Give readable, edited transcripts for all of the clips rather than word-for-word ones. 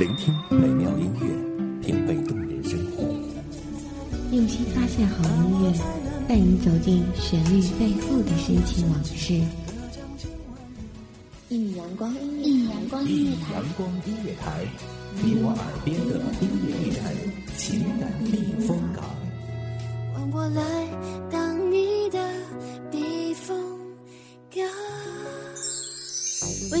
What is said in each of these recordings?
聆听美妙音乐，品味动人生活。用心发现好音乐，带你走进旋律背后的深情往事。一米阳光音乐台，你我耳边的音乐驿站，情感避风港。换我来当你的避风港。微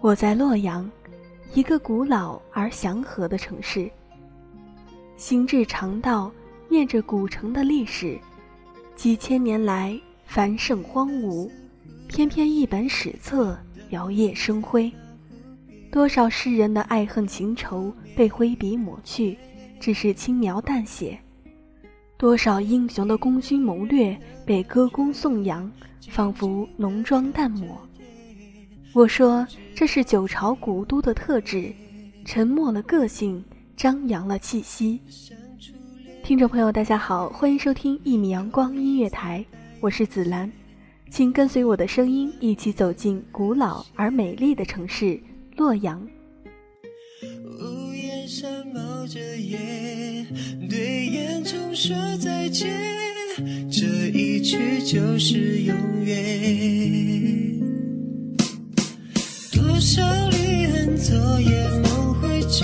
我在洛阳，一个古老而祥和的城市。行至长道，念着古城的历史，几千年来繁盛荒芜，偏偏一本史册摇曳生辉。多少世人的爱恨情仇被挥笔抹去，只是轻描淡写；多少英雄的功勋谋略被歌功颂扬，仿佛浓妆淡抹。我说，这是九朝古都的特质，沉默了个性，张扬了气息。听众朋友，大家好，欢迎收听一米阳光音乐台，我是紫兰，请跟随我的声音，一起走进古老而美丽的城市洛阳。屋檐上冒着烟，对烟囱说再见，这一去就是永远。多少离恨昨夜梦回中，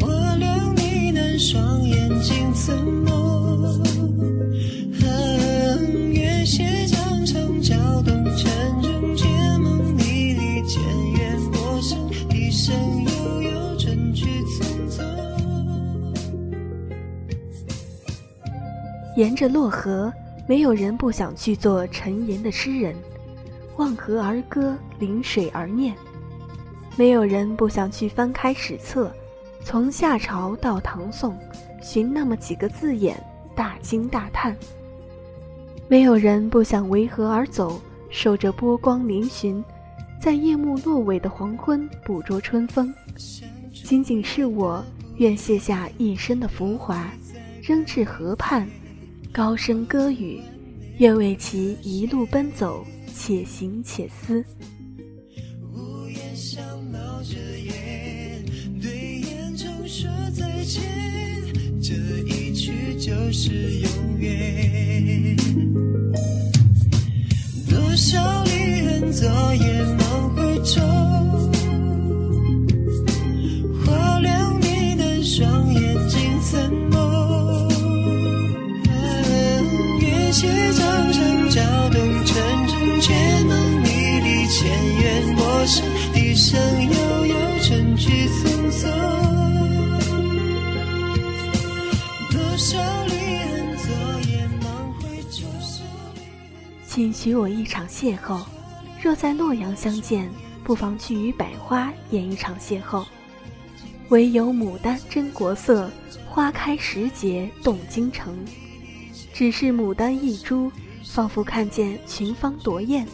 我留你那双眼睛怎么横越斜长城，搅动沉重结梦，你离渐远陌生，一生悠悠春去匆匆。沿着洛河，没有人不想去做陈寅的诗人，望河而歌，临水而念。没有人不想去翻开史册，从夏朝到唐宋，寻那么几个字眼，大惊大叹。没有人不想围河而走，守着波光嶙峋，在夜幕落尾的黄昏捕捉春风。仅仅是我，愿卸下一身的浮华，扔至河畔，高声歌语，愿为其一路奔走，且行且思。屋檐上冒着烟，对烟囱说再见，这一去就是永远。多少离恨昨夜梦回中，我留你的双眼睛怎么越写长城，搅动沉却能迷离千远陌生，一生悠悠春去匆匆。多少离恨昨夜梦回中。请许我一场邂逅，若在洛阳相见，不妨去与百花演一场邂逅。唯有牡丹真国色，花开时节动京城。只是牡丹一株，仿佛看见群芳夺艳，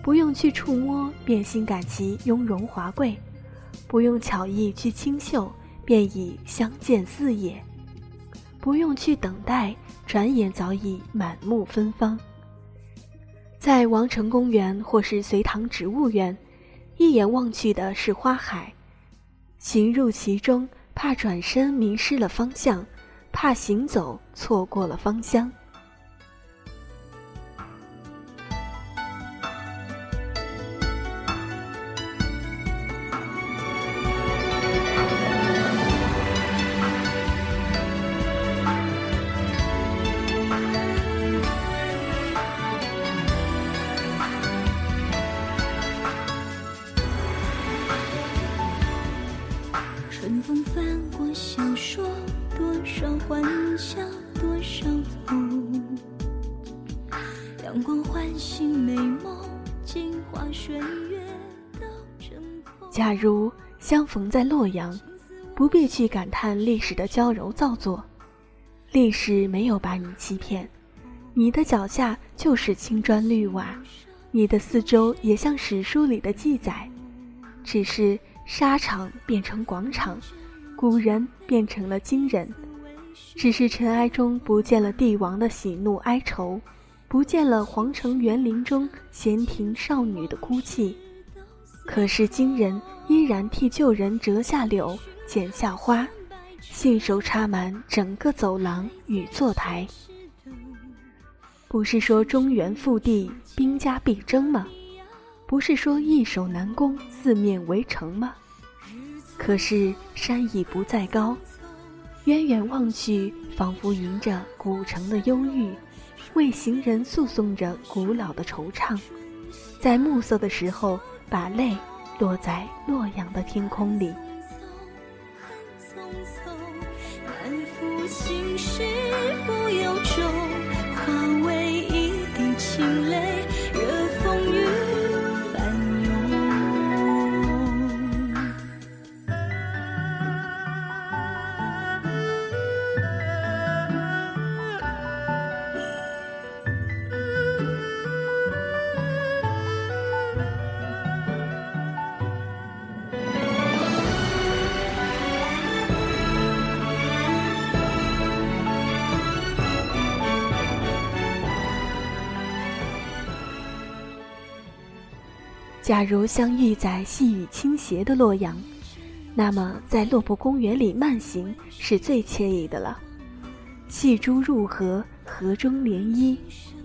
不用去触摸，便心感其雍容华贵；不用巧意去清秀，便已相见似也；不用去等待，转眼早已满目芬芳。在王城公园或是隋唐植物园，一眼望去的是花海，行入其中，怕转身迷失了方向，怕行走错过了芳香。假如相逢在洛阳，不必去感叹历史的娇柔造作，历史没有把你欺骗，你的脚下就是青砖绿瓦，你的四周也像史书里的记载，只是沙场变成广场，古人变成了今人，只是尘埃中不见了帝王的喜怒哀愁，不见了皇城园林中闲庭少女的哭泣。可是今人依然替旧人折下柳，剪下花，信手插满整个走廊与坐台。不是说中原腹地兵家必争吗？不是说易守难攻四面围城吗？可是山已不再高，远远望去，仿佛迎着古城的忧郁，为行人诉讼着古老的惆怅，在暮色的时候把泪落在洛阳的天空里。假如相遇在细雨倾斜的洛阳，那么在落泊公园里慢行是最惬意的了。细珠入河，河中涟漪，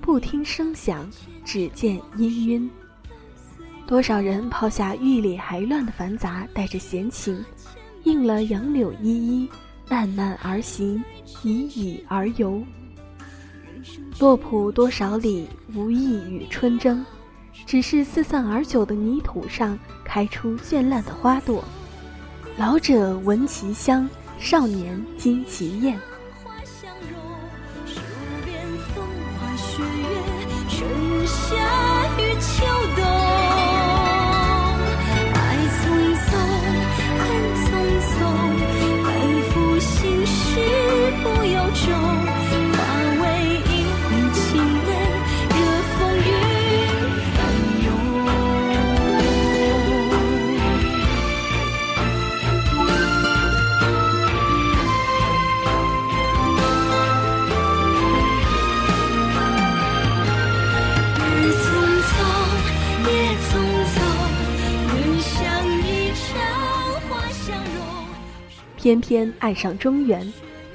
不听声响，只见氤氲。多少人抛下狱里还乱的繁杂，带着闲情，应了杨柳依依，慢慢而行，以以而游。洛浦多少里，无异与春争，只是四散而久的泥土上开出绚烂的花朵，老者闻其香，少年惊其艳。偏偏爱上中原，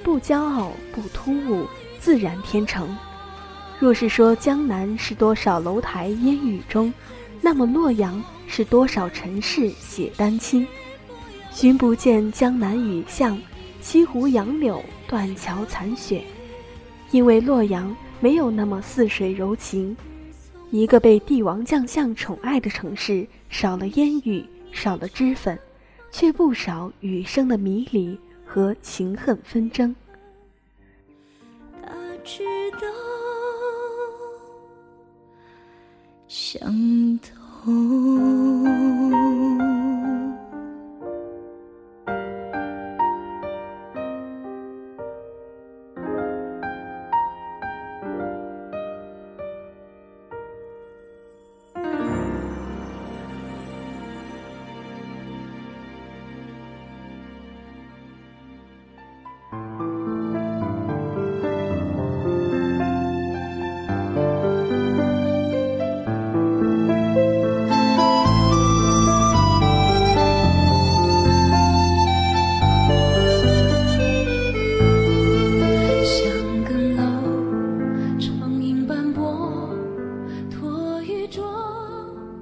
不骄傲，不突兀，自然天成。若是说江南是多少楼台烟雨中，那么洛阳是多少尘世血丹青。寻不见江南雨巷，西湖杨柳，断桥残雪，因为洛阳没有那么似水柔情。一个被帝王将相宠爱的城市，少了烟雨，少了脂粉，却不少雨声的迷离和情恨纷争。他知道相同，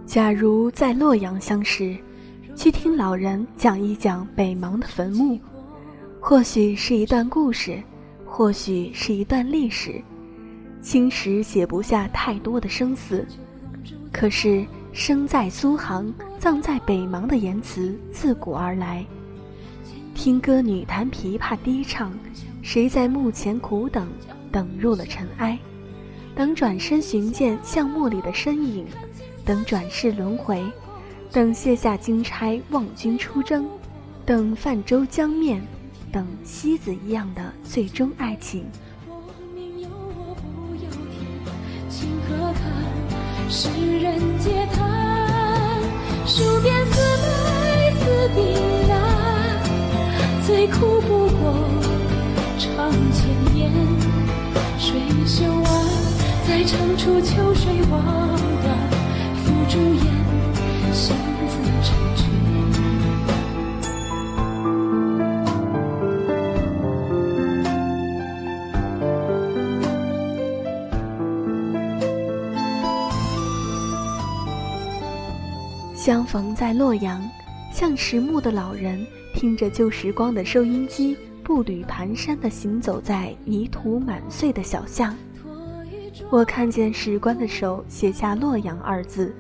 假如在洛阳相识，去听老人讲一讲北邙的坟墓，或许是一段故事，或许是一段历史。青史写不下太多的生死，可是生在苏杭，葬在北邙的言辞自古而来。听歌女弹琵琶低唱，谁在墓前苦等，等入了尘埃。等转身寻见巷陌里的身影，等转世轮回，等卸下金钗望君出征，等泛舟江面，等西子一样的最终爱情。情何盼，世人皆叹，数遍思来思必难，最苦不过尝千言，水袖弯，再唱出秋水望断，付诸言，相思成痴。相逢在洛阳，像迟暮的老人，听着旧时光的收音机，步履蹒跚地行走在泥土满碎的小巷。我看见史官的手写下“洛阳”二字，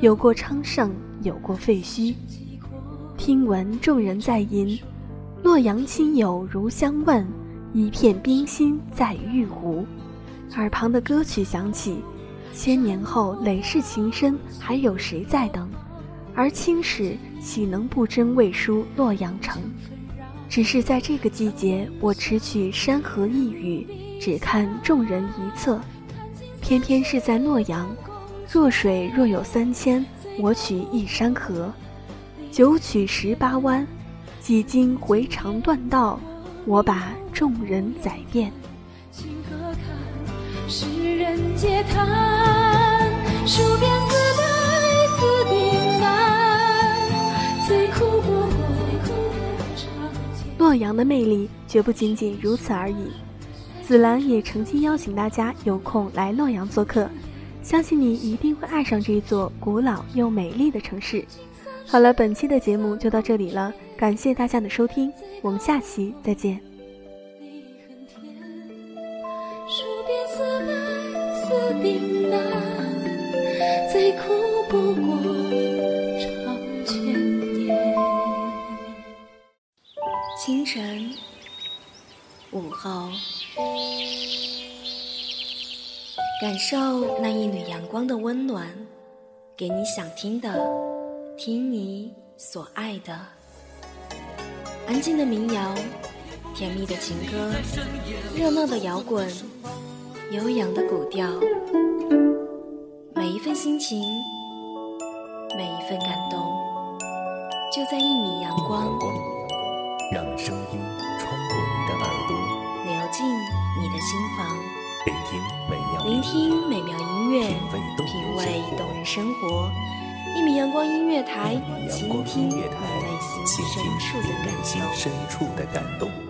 有过昌盛，有过废墟。听闻众人在吟：“洛阳亲友如相问，一片冰心在玉壶。”耳旁的歌曲响起。千年后累世情深，还有谁在等？而青史岂能不真未书洛阳城？只是在这个季节，我持取山河一隅，只看众人一侧。偏偏是在洛阳，弱水若有3000，我取一山河；九曲18弯，几经回肠断道，我把众人载遍。世人皆叹，数遍思来思必难，最苦不过尝千。洛阳的魅力绝不仅仅如此而已。紫兰也诚心邀请大家有空来洛阳做客，相信你一定会爱上这座古老又美丽的城市。好了，本期的节目就到这里了，感谢大家的收听，我们下期再见。冰难，最苦不过尝千年。清晨，午后，感受那一缕阳光的温暖，给你想听的，听你所爱的。安静的民谣，甜蜜的情歌，热闹的摇滚，悠扬的古调，每一份心情，每一份感动，就在一米阳光，让声音穿过你的耳朵，流进你的心房，聆听美妙音乐，品味动人生活。一米阳光音乐台，倾听你内心深处的感动。